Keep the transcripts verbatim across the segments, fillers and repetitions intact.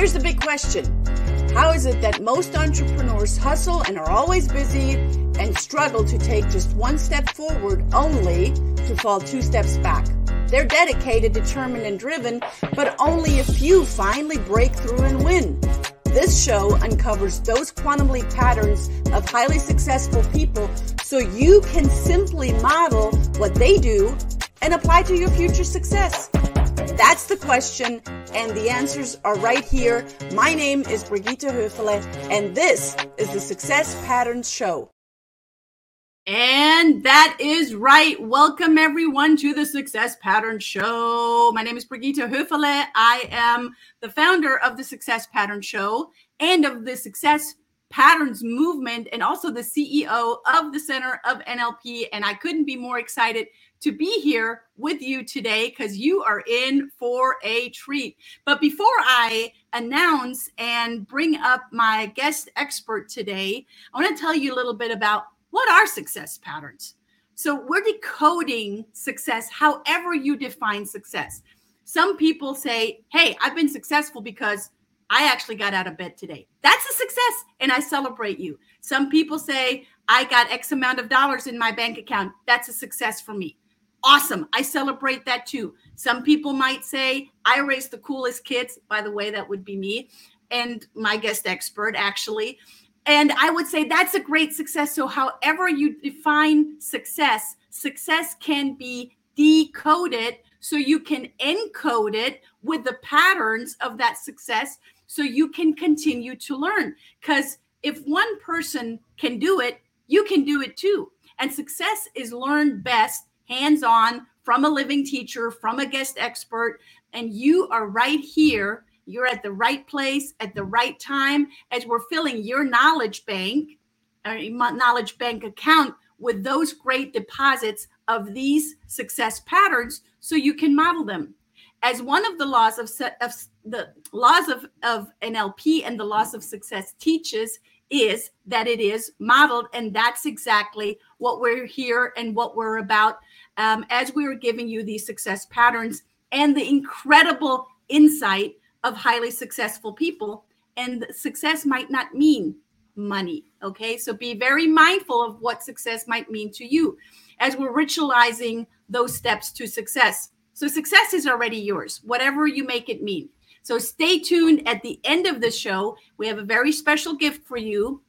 Here's the big question. How is it that most entrepreneurs hustle and are always busy and struggle to take just one step forward only to fall two steps back? They're dedicated, determined, and driven, but only a few finally break through and win. This show uncovers those quantum leap patterns of highly successful people so you can simply model what they do and apply to your future success. That's the question, and the answers are right here. My name is Brigitte Hoefele, and this is the Success Patterns Show. And that is right. Welcome, everyone, to the Success Pattern Show. My name is Brigitte Hoefele. I am the founder of the Success Pattern Show and of the Success Patterns Movement, and also the C E O of the Center of N L P. And I couldn't be more excited to be here with you today because you are in for a treat. But before I announce and bring up my guest expert today, I want to tell you a little bit about what are success patterns? So we're decoding success however you define success. Some people say, hey, I've been successful because I actually got out of bed today. That's a success, and I celebrate you. Some people say, I got X amount of dollars in my bank account. That's a success for me. Awesome. I celebrate that too. Some people might say, I raised the coolest kids. By the way, that would be me and my guest expert, actually. And I would say that's a great success. So however you define success, success can be decoded so you can encode it with the patterns of that success so you can continue to learn. Because if one person can do it, you can do it too. And success is learned best hands-on from a living teacher, from a guest expert, and you are right here. You're at the right place at the right time as we're filling your knowledge bank, or knowledge bank account with those great deposits of these success patterns so you can model them. As one of the laws of, of the laws of, of N L P and the laws of success teaches is that it is modeled, and that's exactly what we're here and what we're about um, as we are giving you these success patterns and the incredible insight of highly successful people. And success might not mean money, okay? So be very mindful of what success might mean to you as we're ritualizing those steps to success. So success is already yours, whatever you make it mean. So stay tuned. At the end of the show, we have a very special gift for you.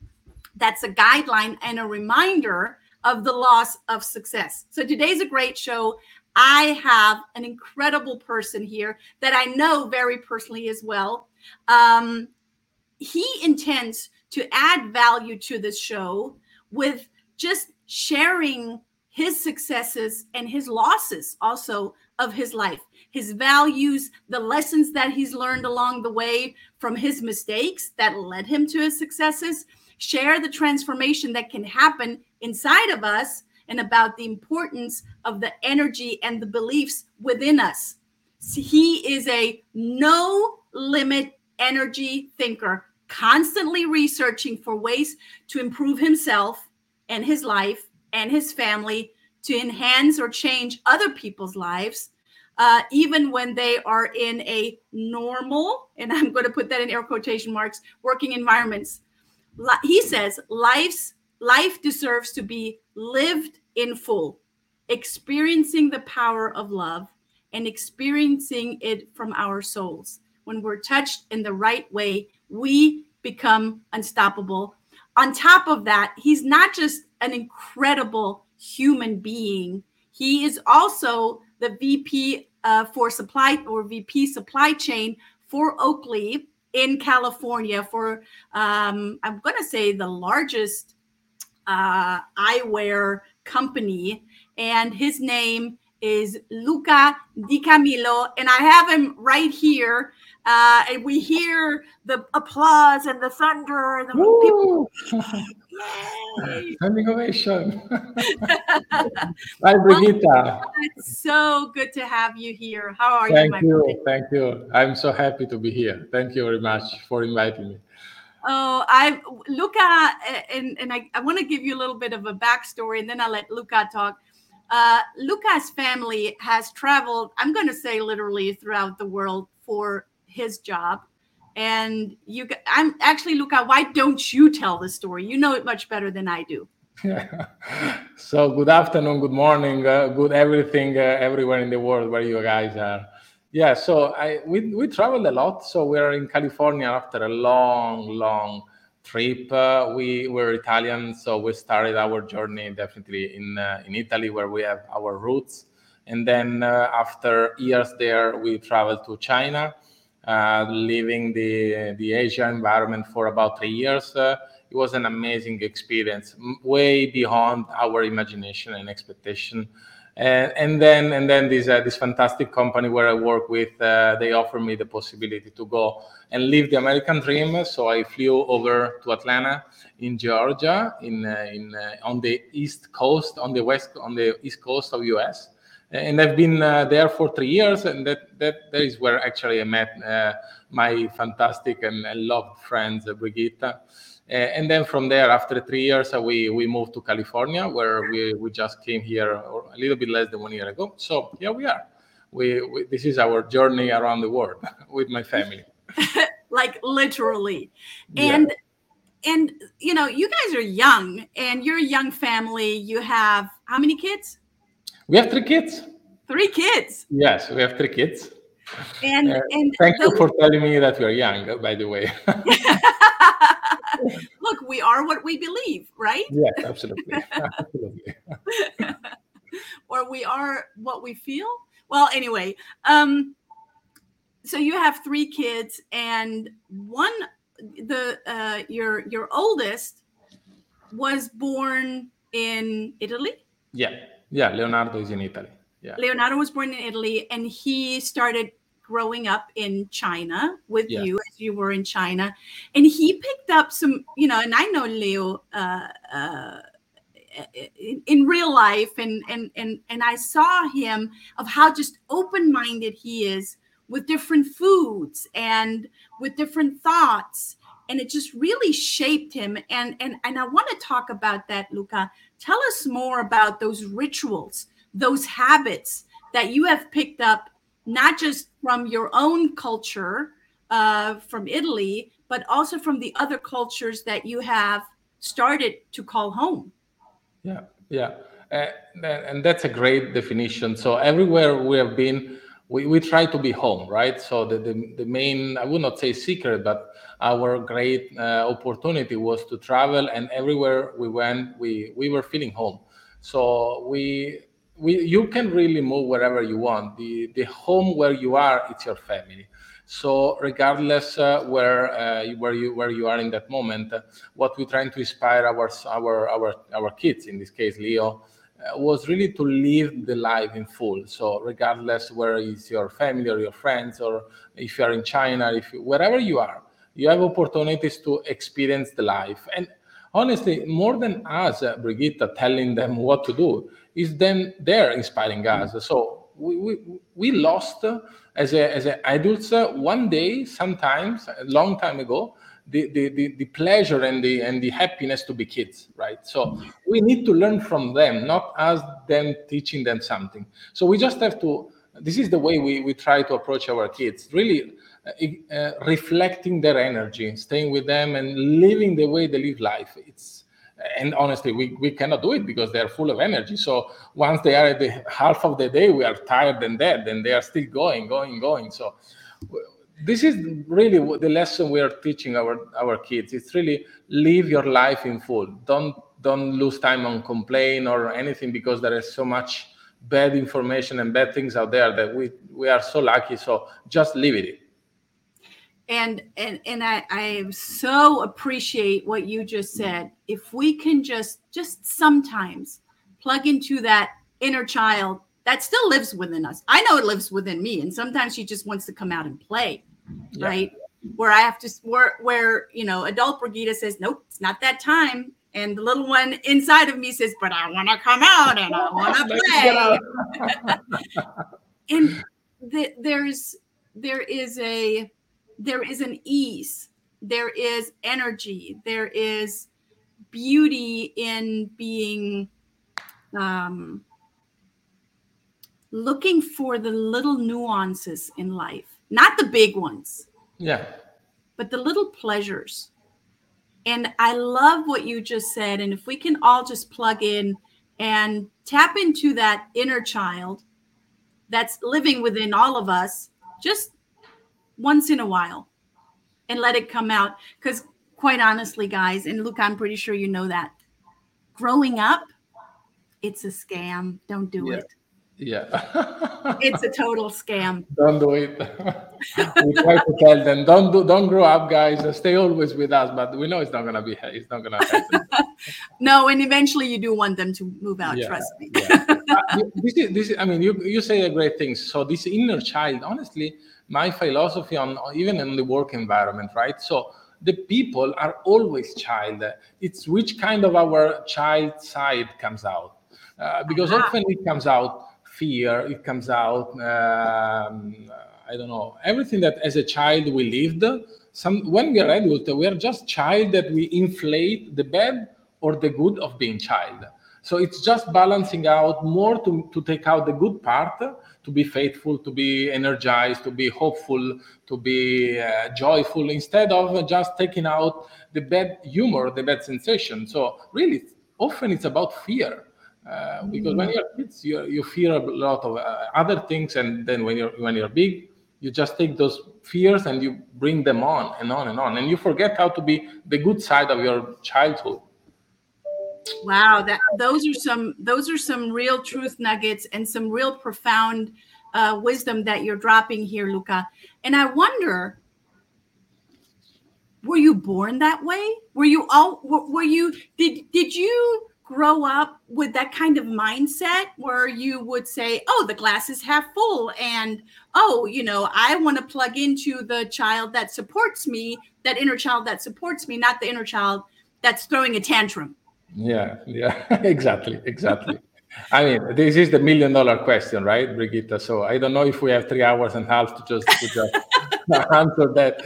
That's a guideline and a reminder of the laws of success. So today's a great show. I have an incredible person here that I know very personally as well. Um, he intends to add value to this show with just sharing his successes and his losses also of his life, his values, the lessons that he's learned along the way from his mistakes that led him to his successes, share the transformation that can happen inside of us, and about the importance of the energy and the beliefs within us. So he is a no-limit energy thinker, constantly researching for ways to improve himself and his life and his family, to enhance or change other people's lives, uh, even when they are in a normal, and I'm going to put that in air quotation marks, working environments. He says, life's life deserves to be lived in full, experiencing the power of love and experiencing it from our souls. When we're touched in the right way, we become unstoppable. On top of that, he's not just an incredible human being. He is also the V P uh, for supply or V P supply chain for Oakley in California for, um, I'm going to say the largest uh, eyewear company. And his name is Luca Di Camillo. And I have him right here. Uh, and we hear the applause and the thunder and the Woo! People. Yay. Standing ovation. Hi, Brigitte. Oh, it's so good to have you here. How are thank you? Thank you. Friend? Thank you. I'm so happy to be here. Thank you very much for inviting me. Oh, I Luca, and, and I, I want to give you a little bit of a backstory, and then I'll let Luca talk. Uh, Luca's family has traveled, I'm going to say literally throughout the world for his job. And you, I'm actually, Luca, why don't you tell the story? You know it much better than I do. So good afternoon, good morning, uh, good everything, uh, everywhere in the world where you guys are. Yeah, so I we, we traveled a lot. So we are in California after a long, long trip. Uh, we were Italian, so we started our journey definitely in uh, in Italy, where we have our roots. And then uh, after years there, we traveled to China, uh, living the the Asia environment for about three years. Uh, it was an amazing experience, way beyond our imagination and expectation. And, and then, and then this uh, this fantastic company where I work with, uh, they offered me the possibility to go and live the American dream. So I flew over to Atlanta, in Georgia, in uh, in uh, on the East Coast, on the West, on the East Coast of U S. And I've been uh, there for three years, and that that that is where actually I met uh, my fantastic and loved friends, uh, Brigitte. And then from there, after three years, we, we moved to California, where we, we just came here a little bit less than one year ago. So here we are. We, we this is our journey around the world with my family. Like literally. And, yeah. and you know, you guys are young and you're a young family. You have how many kids? We have three kids. Three kids. Yes, we have three kids. And, uh, and thank those... you for telling me that you're young, by the way. Look, we are what we believe, right? Yes, absolutely. absolutely. Or we are what we feel. Well, anyway, um, so you have three kids, and one, the uh, your your oldest was born in Italy. Yeah, yeah. Leonardo is in Italy. Yeah. Leonardo was born in Italy, and he started growing up in China with yeah. you as you were in China. And he picked up some, you know, and I know Leo uh, uh, in, in real life. And, and, and, and I saw him of how just open-minded he is with different foods and with different thoughts. And it just really shaped him. And, and, and I want to talk about that, Luca. Tell us more about those rituals, those habits that you have picked up, not just from your own culture, uh, from Italy, but also from the other cultures that you have started to call home. Yeah, yeah. Uh, and that's a great definition. So everywhere we have been, we, we try to be home, right? So the, the, the main, I would not say secret, but our great uh, opportunity was to travel. And everywhere we went, we, we were feeling home. So we... We, you can really move wherever you want. The the home where you are, it's your family. So regardless uh, where uh, where you where you are in that moment, uh, what we're trying to inspire our our our our kids, in this case Leo, uh, was really to live the life in full. So regardless where is your family or your friends, or if you are in China, if you, wherever you are, you have opportunities to experience the life. And honestly, more than us, uh, Brigitte, telling them what to do, is then they're inspiring us. So we we, we lost uh, as a, as a adults uh, one day, sometimes a long time ago, the, the the the pleasure and the and the happiness to be kids, right? So we need to learn from them, not us them teaching them something. So we just have to. This is the way we we try to approach our kids. Really. Uh, reflecting their energy, staying with them and living the way they live life. It's and honestly, we, we cannot do it because they're full of energy. So once they are at the half of the day, we are tired and dead, and they are still going, going, going. So this is really the lesson we are teaching our, our kids. It's really live your life in full. Don't don't lose time on complain or anything, because there is so much bad information and bad things out there that we, we are so lucky. So just live it. And and and I, I so appreciate what you just said. If we can just just sometimes plug into that inner child that still lives within us. I know it lives within me, and sometimes she just wants to come out and play, yeah. right? Where I have to where where you know, adult Brigitte says, nope, it's not that time, and the little one inside of me says, but I want to come out and I want to play. And the, there's there is a There is an ease, there is energy, there is beauty in being, um, looking for the little nuances in life, not the big ones. Yeah. but the little pleasures. And I love what you just said. And if we can all just plug in and tap into that inner child that's living within all of us just once in a while and let it come out. Because quite honestly, guys, and Luca, I'm pretty sure you know that. Growing up, it's a scam. Don't do yeah. it. Yeah. It's a total scam. Don't do it. We try to tell them, don't do, don't grow up, guys. Stay always with us. But we know it's not going to be, it's not going to happen. No, and eventually you do want them to move out, yeah, trust me. Yeah. uh, this is, this is, I mean, you, you say a great thing. So this inner child, honestly, my philosophy on even in the work environment, right? So the people are always child. It's which kind of our child side comes out. Uh, because uh-huh. often it comes out fear, it comes out, um, I don't know, everything that as a child we lived. Some, when we are adult, we are just child that we inflate the bad or the good of being child. So it's just balancing out more to, to take out the good part, to be faithful, to be energized, to be hopeful, to be uh, joyful, instead of just taking out the bad humor, the bad sensation. So really, often it's about fear. Uh, because when you're kids, you you fear a lot of uh, other things, and then when you're when you're big, you just take those fears and you bring them on and on and on, and you forget how to be the good side of your childhood. Wow, that those are some those are some real truth nuggets and some real profound uh, wisdom that you're dropping here, Luca. And I wonder, were you born that way? Were you all? Were you? Did did you? grow up with that kind of mindset where you would say, oh, the glass is half full, and oh, you know, I want to plug into the child that supports me, that inner child that supports me, not the inner child that's throwing a tantrum. Yeah, yeah, exactly, exactly. I mean, this is the million dollar question, right, Brigitte? So I don't know if we have three hours and a half to just, to just answer that.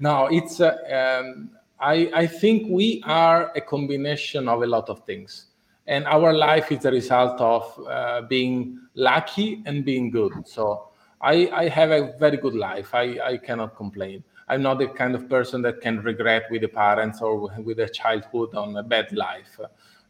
No, it's... Uh, um, I, I think we are a combination of a lot of things, and our life is the result of uh, being lucky and being good. So I, I have a very good life. I, I cannot complain. I'm not the kind of person that can regret with the parents or with a childhood on a bad life.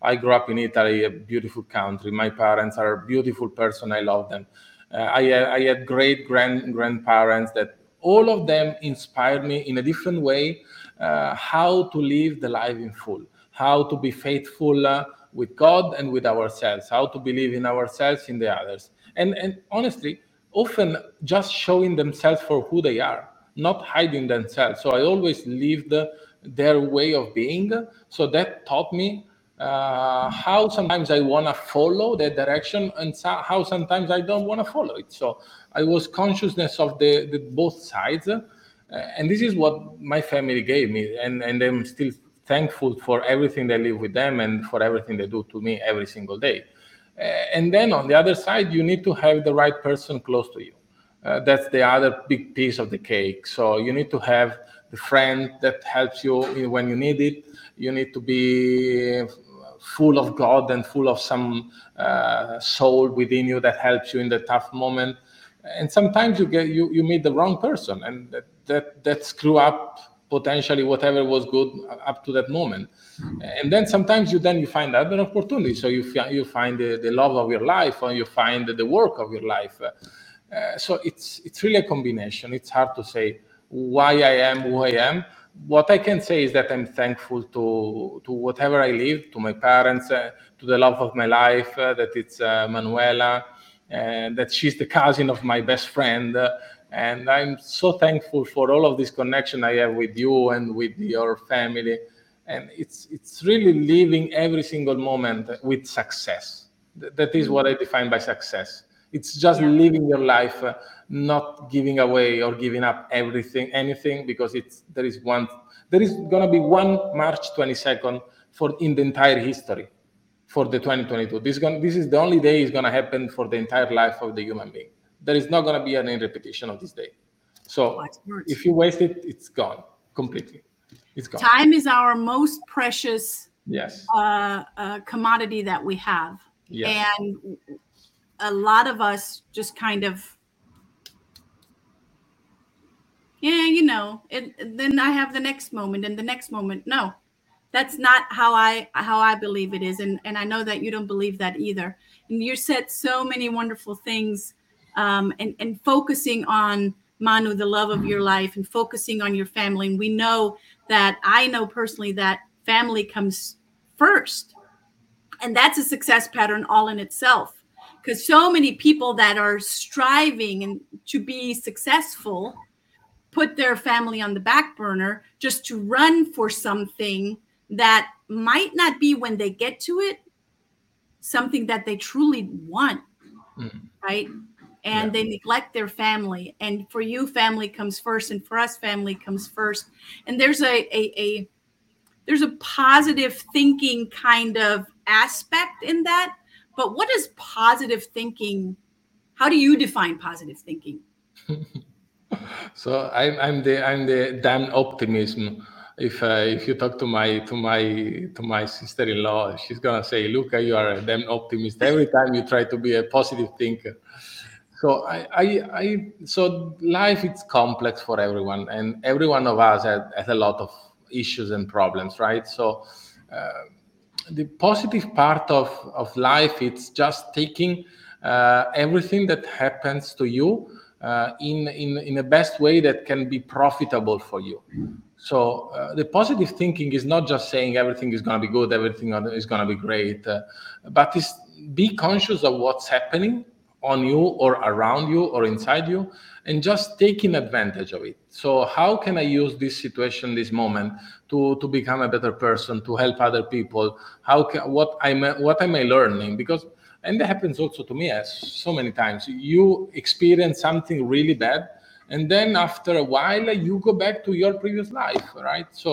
I grew up in Italy, a beautiful country. My parents are a beautiful person. I love them. Uh, I, I had great grand grandparents that all of them inspired me in a different way. Uh, how to live the life in full, how to be faithful uh, with God and with ourselves, how to believe in ourselves, in the others. And, and honestly, often just showing themselves for who they are, not hiding themselves. So I always lived uh, their way of being. So that taught me uh, how sometimes I want to follow that direction and so- how sometimes I don't want to follow it. So I was consciousness of the, the both sides. Uh, And this is what my family gave me, and, and I'm still thankful for everything they live with them and for everything they do to me every single day. Uh, and then on the other side, you need to have the right person close to you. Uh, that's the other big piece of the cake. So you need to have the friend that helps you when you need it. You need to be full of God and full of some uh, soul within you that helps you in the tough moment. And sometimes you get you, you meet the wrong person, and that, that that screw up potentially whatever was good up to that moment. And then sometimes you then you find other opportunities. So you fi- you find the, the love of your life, or you find the work of your life. Uh, so it's it's really a combination. It's hard to say why I am who I am. What I can say is that I'm thankful to to whatever I live, to my parents, uh, to the love of my life, uh, that it's uh, Manuela. And that she's the cousin of my best friend. Uh, and I'm so thankful for all of this connection I have with you and with your family. And it's it's really living every single moment with success. Th- that is what I define by success. It's just yeah. living your life, uh, not giving away or giving up everything, anything, because it's there is one, there is gonna be one March twenty-second for in the entire history. For the twenty twenty-two, this is, gonna, this is the only day it's going to happen for the entire life of the human being. There is not going to be any repetition of this day. So oh, if you waste it, it's gone completely. It's gone. Time is our most precious yes. uh, uh, commodity that we have. Yes. And a lot of us just kind of, yeah, you know, know, it, then I have the next moment and the next moment. No, that's not how I how I believe it is. And, and I know that you don't believe that either. And you said so many wonderful things, um, and, and focusing on, Manu, the love of your life and focusing on your family. And we know that, I know personally that family comes first. And that's a success pattern all in itself. Because so many people that are striving and to be successful put their family on the back burner just to run for something that might not be, when they get to it, something that they truly want, mm-hmm. right? And yeah. they neglect their family. And for you, family comes first. And for us, family comes first. And there's a, a, a there's a positive thinking kind of aspect in that. But what is positive thinking? How do you define positive thinking? So I'm, I'm the I'm the damn optimism. If uh, if you talk to my to my to my sister-in-law, she's gonna say, "Luca, you are a damn optimist. Every time you try to be a positive thinker." So I I, I so life is complex for everyone, and every one of us has, has a lot of issues and problems, right? So. Uh, The positive part of, of life, it's just taking uh, everything that happens to you uh, in, in, in the best way that can be profitable for you. So uh, the positive thinking is not just saying everything is going to be good, everything is going to be great, uh, but it's be conscious of what's happening on you or around you or inside you, and just taking advantage of it. So how can I use this situation, this moment, to, to become a better person, to help other people? How can, what I'm, what am I learning? Because, and that happens also to me as so many times, you experience something really bad, and then after a while, you go back to your previous life, right? So,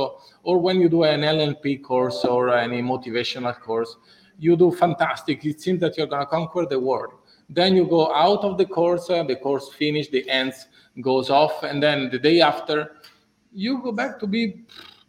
or when you do an N L P course or any motivational course, you do fantastic. It seems that you're going to conquer the world. Then you go out of the course, uh, the course finished, the ends goes off, and then the day after, you go back to be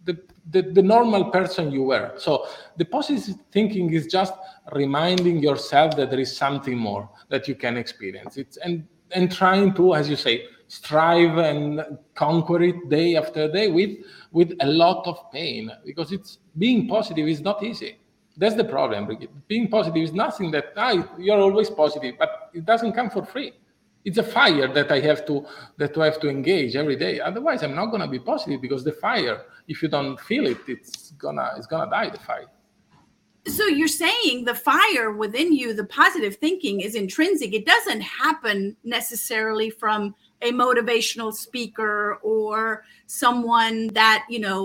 the, the, the normal person you were. So the positive thinking is just reminding yourself that there is something more that you can experience. It's, and, and trying to, as you say, strive and conquer it day after day with, with a lot of pain, because it's, being positive is not easy. That's the problem, Brigitte. Being positive is nothing that ah, you're always positive, but it doesn't come for free. It's a fire that I have to that I have to engage every day. Otherwise, I'm not going to be positive, because the fire, if you don't feel it, it's gonna it's gonna die. The fire. So you're saying the fire within you, the positive thinking, is intrinsic. It doesn't happen necessarily from a motivational speaker or someone that, you know,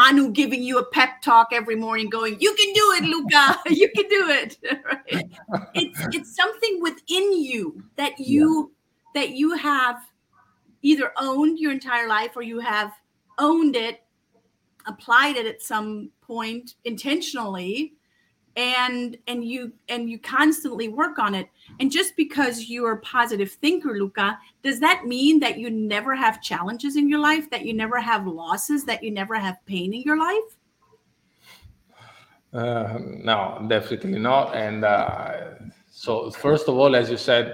Manu giving you a pep talk every morning going, you can do it, Luca, you can do it. Right? It's it's something within you that you yeah. that you have either owned your entire life, or you have owned it, applied it at some point intentionally, and and you and you constantly work on it. And just because you're a positive thinker, Luca, does that mean that you never have challenges in your life, that you never have losses, that you never have pain in your life? Uh, no, definitely not. And uh, so first of all, as you said,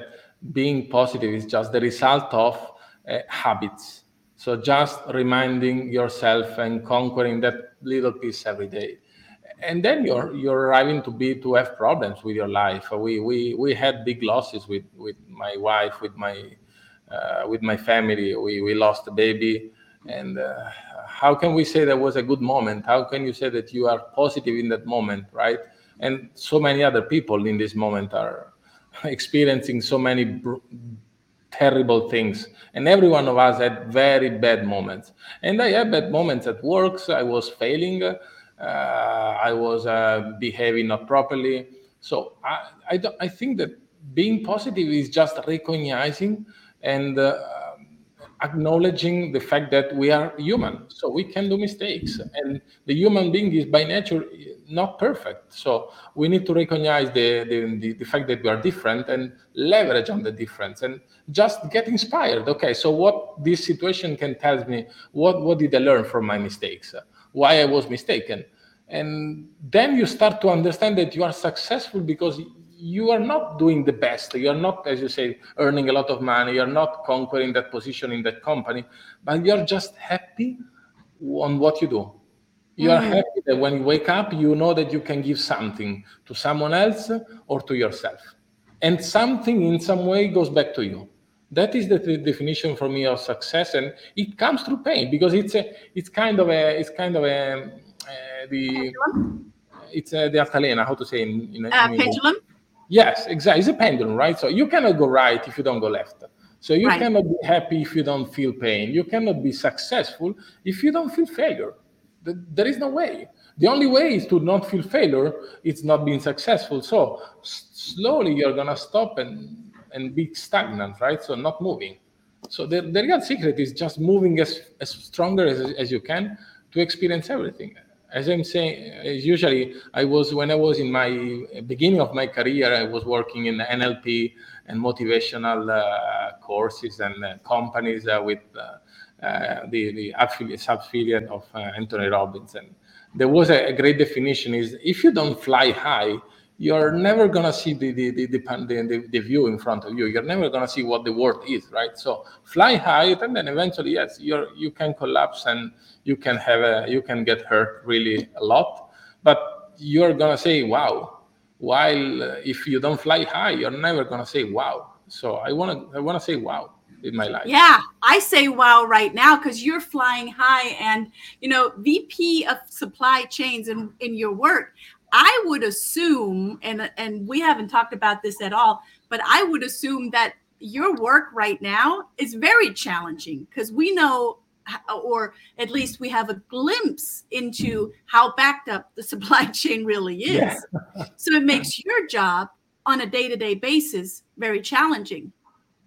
being positive is just the result of uh, habits. So just reminding yourself and conquering that little piece every day. And then you're you're arriving to be to have problems with your life. We we we had big losses with, with my wife, with my uh, with my family. We we lost a baby, and uh, how can we say that was a good moment? How can you say that you are positive in that moment, right? And so many other people in this moment are experiencing so many br- terrible things, and every one of us had very bad moments. And I had bad moments at work. So I was failing. Uh, Uh, I was uh, behaving not properly. So I I, don't, I think that being positive is just recognizing and uh, acknowledging the fact that we are human. So we can do mistakes. And the human being is by nature not perfect. So we need to recognize the, the, the, the fact that we are different and leverage on the difference and just get inspired. Okay, so what this situation can tell me, what, what did I learn from my mistakes? Why I was mistaken. And then you start to understand that you are successful because you are not doing the best. You are not, as you say, earning a lot of money. You're not conquering that position in that company, but you're just happy on what you do. You are mm-hmm. happy that when you wake up, you know that you can give something to someone else or to yourself. And something in some way goes back to you. That is the definition for me of success, and it comes through pain, because it's a, it's kind of a, it's kind of a, uh, the, it's a, the Altalena, how to say in, in, uh, in pendulum. Yes, exactly. It's a pendulum, right? So you cannot go right if you don't go left. So you right. cannot be happy if you don't feel pain. You cannot be successful if you don't feel failure. There is no way. The only way is to not feel failure. It's not being successful. So s- slowly you're gonna stop and. and be stagnant, right? So not moving. So the, the real secret is just moving as, as stronger as, as you can to experience everything. As I'm saying, as usually I was, when I was in my beginning of my career, I was working in N L P and motivational uh, courses and uh, companies uh, with uh, uh, the, the affiliate, sub-affiliate of uh, Anthony Robbins. And there was a, a great definition is, if you don't fly high, you're never gonna see the the, the the the view in front of you. You're never gonna see what the world is, right? So fly high, and then eventually, yes, you're you can collapse and you can have a you can get hurt really a lot. But you're gonna say wow. While uh, if you don't fly high, you're never gonna say wow. So I wanna I wanna say wow in my life. Yeah, I say wow right now because you're flying high, and you know, V P of supply chains in, in your work. I would assume, and and we haven't talked about this at all, but I would assume that your work right now is very challenging, because we know, or at least we have a glimpse into how backed up the supply chain really is. Yeah. So it makes your job on a day-to-day basis very challenging.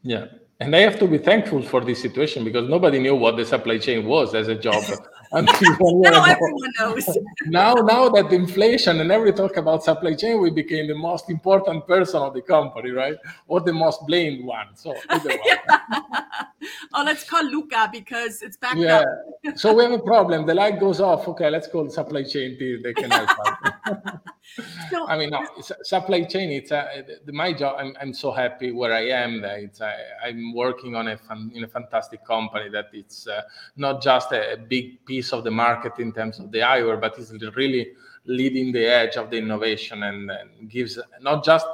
Yeah. And I have to be thankful for this situation, because nobody knew what the supply chain was as a job. Until now everyone knows. now, now that inflation and every talk about supply chain, we became the most important person of the company, right? Or the most blamed one. So either one. Oh, let's call Luca because it's back yeah. up. So we have a problem. The light goes off. Okay, let's call supply chain. They can help out. So, I mean, no, supply chain, it's a, my job. I'm, I'm so happy where I am. It's a, I'm working on a fan, in a fantastic company that it's uh, not just a, a big piece of the market in terms of the eyewear, but it's really leading the edge of the innovation and, and gives not just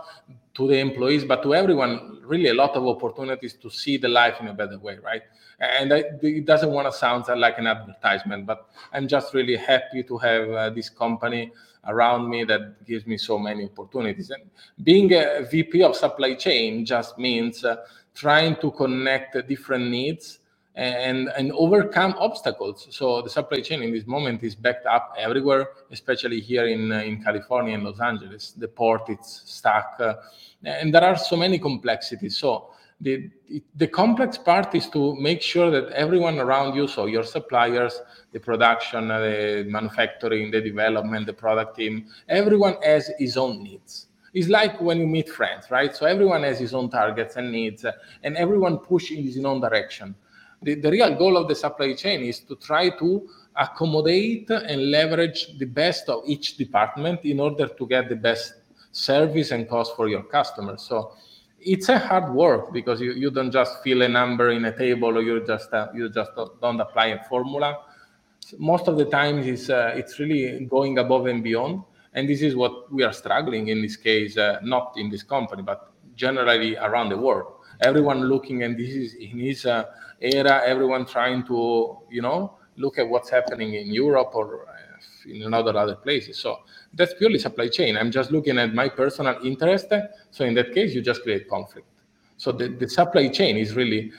to the employees, but to everyone, really a lot of opportunities to see the life in a better way, right? And I, it doesn't want to sound like an advertisement, but I'm just really happy to have uh, this company around me that gives me so many opportunities. And being a V P of supply chain just means uh, trying to connect uh, different needs and and overcome obstacles. So the supply chain in this moment is backed up everywhere, especially here in uh, in California and Los Angeles. The port, it's stuck, uh, and there are so many complexities. So the the complex part is to make sure that everyone around you, so your suppliers, the production, uh, the manufacturing, the development, the product team, everyone has his own needs. It's like when you meet friends, right? So everyone has his own targets and needs, uh, and everyone pushes in his own direction. The, the real goal of the supply chain is to try to accommodate and leverage the best of each department in order to get the best service and cost for your customers. So it's a hard work, because you, you don't just fill a number in a table, or you just uh, you just don't apply a formula. Most of the time, it's, uh, it's really going above and beyond. And this is what we are struggling in this case, uh, not in this company, but generally around the world. Everyone looking, and this is in his uh, era, everyone trying to, you know, look at what's happening in Europe or in another other places. So that's purely supply chain. I'm just looking at my personal interest. So in that case, you just create conflict. So the, the supply chain is really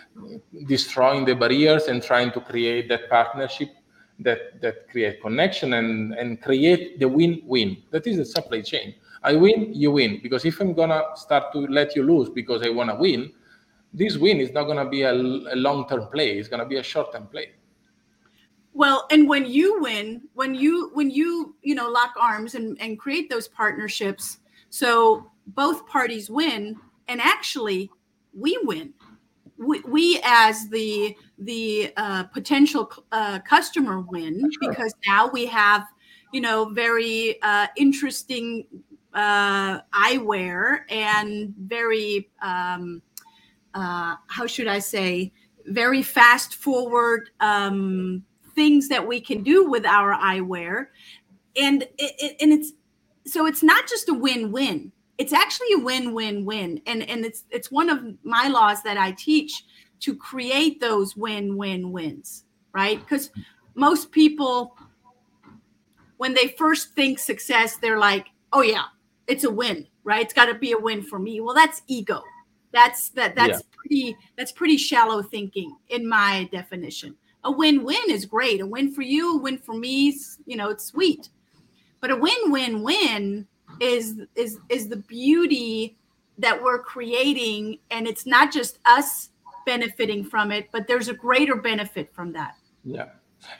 destroying the barriers and trying to create that partnership that that create connection and, and create the win-win. That is the supply chain. I win, you win. Because if I'm going to start to let you lose because I want to win, this win is not going to be a, a long-term play. It's going to be a short-term play. Well, and when you win, when you, when you, you know, lock arms and, and create those partnerships, so both parties win, and actually we win. We, we as the, the uh, potential uh, customer win, sure. Because now we have, you know, very uh, interesting uh, eyewear and very, um, uh, how should I say, very fast forward um, things that we can do with our eyewear. And it, it, and it's so it's not just a win-win. It's actually a win-win-win. And and it's it's one of my laws that I teach to create those win-win-wins, right? Because most people, when they first think success, they're like, oh yeah, it's a win, right? It's got to be a win for me. Well, that's ego. That's that that's yeah. pretty that's pretty shallow thinking in my definition. A win-win is great. A win for you, a win for me, you know, it's sweet. But a win-win-win is is is the beauty that we're creating, and it's not just us benefiting from it, but there's a greater benefit from that. Yeah.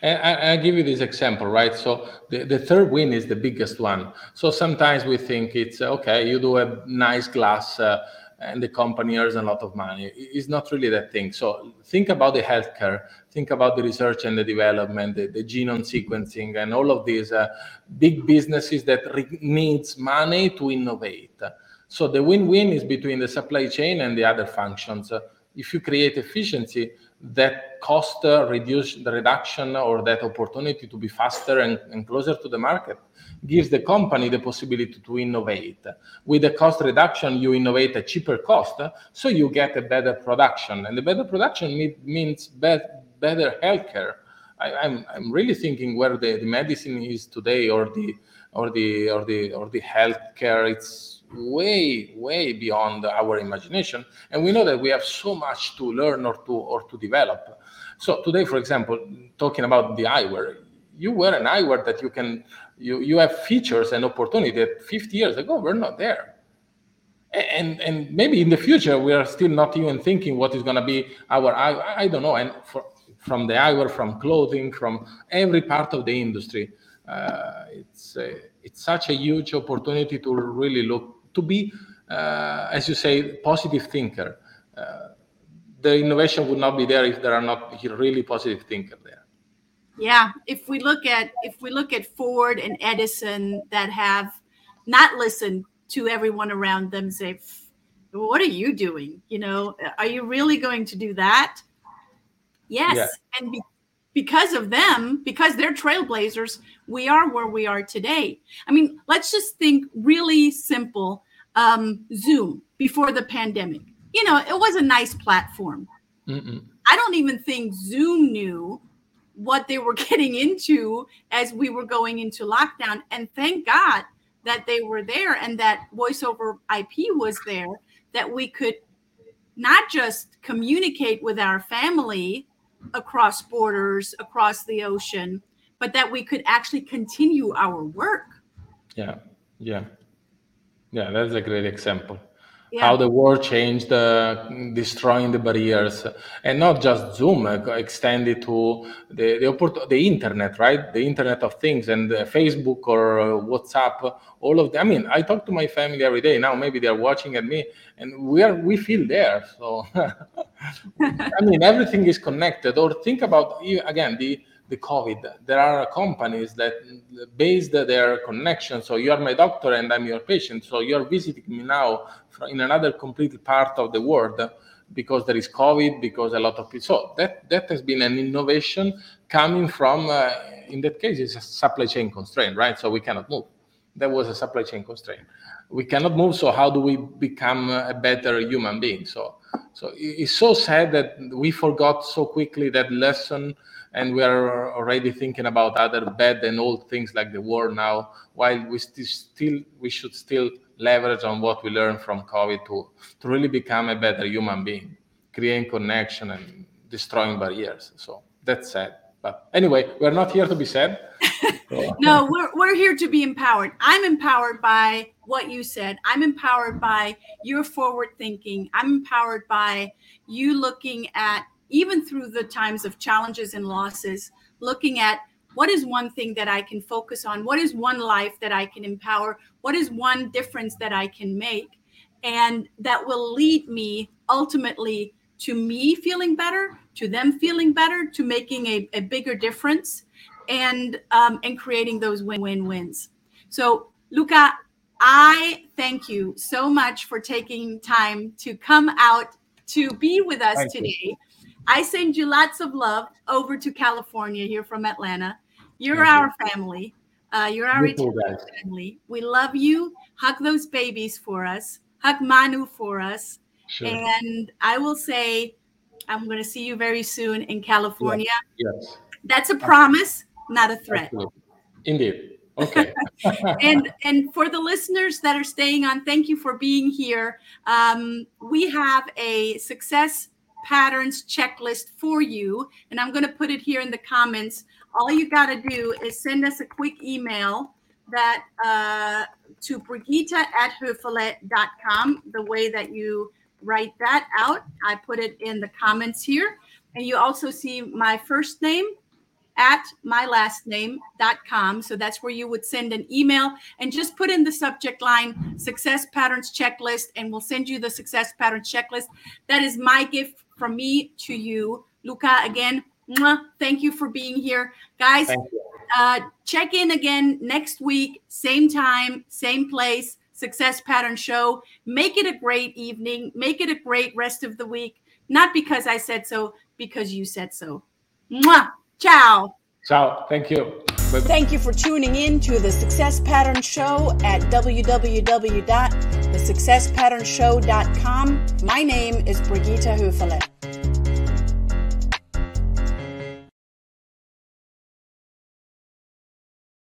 And I, I give you this example, right? So the, the third win is the biggest one. So sometimes we think it's, okay, you do a nice glass uh, and the company earns a lot of money. It's not really that thing. So think about the healthcare, think about the research and the development, the, the genome sequencing, and all of these uh, big businesses that re- needs money to innovate. So the win-win is between the supply chain and the other functions. If you create efficiency, that cost uh, reduce the reduction or that opportunity to be faster and, and closer to the market gives the company the possibility to innovate. With the cost reduction, you innovate a cheaper cost, so you get a better production. And the better production me- means be- better healthcare. I, I'm I'm really thinking where the, the medicine is today, or the or the or the or the healthcare. It's way, way beyond our imagination. And we know that we have so much to learn or to or to develop. So today, for example, talking about the eyewear, you wear an eyewear that you can, you, you have features and opportunity that fifty years ago were not there. And and maybe in the future, we are still not even thinking what is going to be our eyewear. I don't know. And for, from the eyewear, from clothing, from every part of the industry, uh, it's a, it's such a huge opportunity to really look to be, uh, as you say, positive thinker. Uh, the innovation would not be there if there are not really positive thinker there. Yeah, if we look at if we look at Ford and Edison that have not listened to everyone around them, say, what are you doing? You know, are you really going to do that? Yes, yeah. and be- because of them, because they're trailblazers, we are where we are today. I mean, let's just think really simple. Um, Zoom before the pandemic, you know, it was a nice platform. Mm-mm. I don't even think Zoom knew what they were getting into as we were going into lockdown. And thank God that they were there and that voice over I P was there, that we could not just communicate with our family across borders, across the ocean, but that we could actually continue our work. Yeah, yeah. Yeah, that's a great example. Yeah. How the world changed, uh, destroying the barriers, and not just Zoom, uh, extended to the the, oppor- the internet, right? The Internet of Things and uh, Facebook or uh, WhatsApp, all of them. I mean, I talk to my family every day now. Maybe they're watching at me, and we are we feel there. So, I mean, everything is connected. Or think about again the. The COVID. There are companies that base their connection. So you are my doctor and I'm your patient. So you are visiting me now in another complete part of the world because there is COVID, because a lot of people. So that, that has been an innovation coming from, uh, in that case, it's a supply chain constraint, right? So we cannot move. That was a supply chain constraint. We cannot move. So how do we become a better human being? So, so it's so sad that we forgot so quickly that lesson. And we are already thinking about other bad and old things like the war now, while we st- still we should still leverage on what we learned from COVID to, to really become a better human being, creating connection and destroying barriers. So that's sad. But anyway, we're not here to be sad. So. No, we're we're here to be empowered. I'm empowered by what you said. I'm empowered by your forward thinking. I'm empowered by you looking at, even through the times of challenges and losses, looking at what is one thing that I can focus on? What is one life that I can empower? What is one difference that I can make? And that will lead me ultimately to me feeling better, to them feeling better, to making a, a bigger difference and um, and creating those win-win-wins. So Luca, I thank you so much for taking time to come out to be with us thank today. You. I send you lots of love over to California here from Atlanta. You're thank our you. family. Uh, you're our Italian family. We love you. Hug those babies for us. Hug Manu for us. Sure. And I will say, I'm going to see you very soon in California. Yes. yes. That's a promise, not a threat. Absolutely. Indeed. Okay. and and for the listeners that are staying on, thank you for being here. Um, we have a success patterns checklist for you, and I'm going to put it here in the comments. All you got to do is send us a quick email that uh, to brigitte at hoefele dot com, the way that you write that out. I put it in the comments here. And you also see my first name at my last name dot com. So that's where you would send an email and just put in the subject line, Success Patterns Checklist, and we'll send you the Success Patterns Checklist. That is my gift from me to you. Luca, again, thank you for being here. Guys, uh, check in again next week, same time, same place, Success Pattern Show. Make it a great evening. Make it a great rest of the week. Not because I said so, because you said so. Mwah! Ciao. Ciao. Thank you. Bye-bye. Thank you for tuning in to the Success Pattern Show at w w w dot the success pattern show dot com. My name is Brigitte Hoefele.